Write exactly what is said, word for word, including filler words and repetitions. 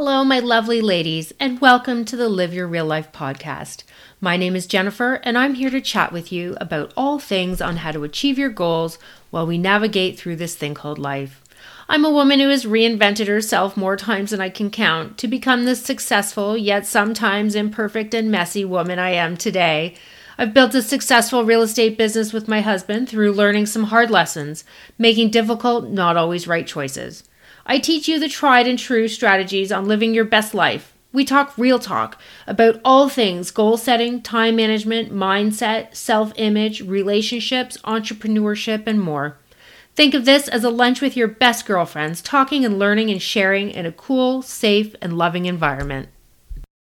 Hello, my lovely ladies, and welcome to the Live Your Real Life podcast. My name is Jennifer, and I'm here to chat with you about all things on how to achieve your goals while we navigate through this thing called life. I'm a woman who has reinvented herself more times than I can count to become the successful, yet sometimes imperfect and messy woman I am today. I've built a successful real estate business with my husband through learning some hard lessons, making difficult, not always right choices. I teach you the tried and true strategies on living your best life. We talk real talk about all things goal setting, time management, mindset, self-image, relationships, entrepreneurship, and more. Think of this as a lunch with your best girlfriends, talking and learning and sharing in a cool, safe, and loving environment.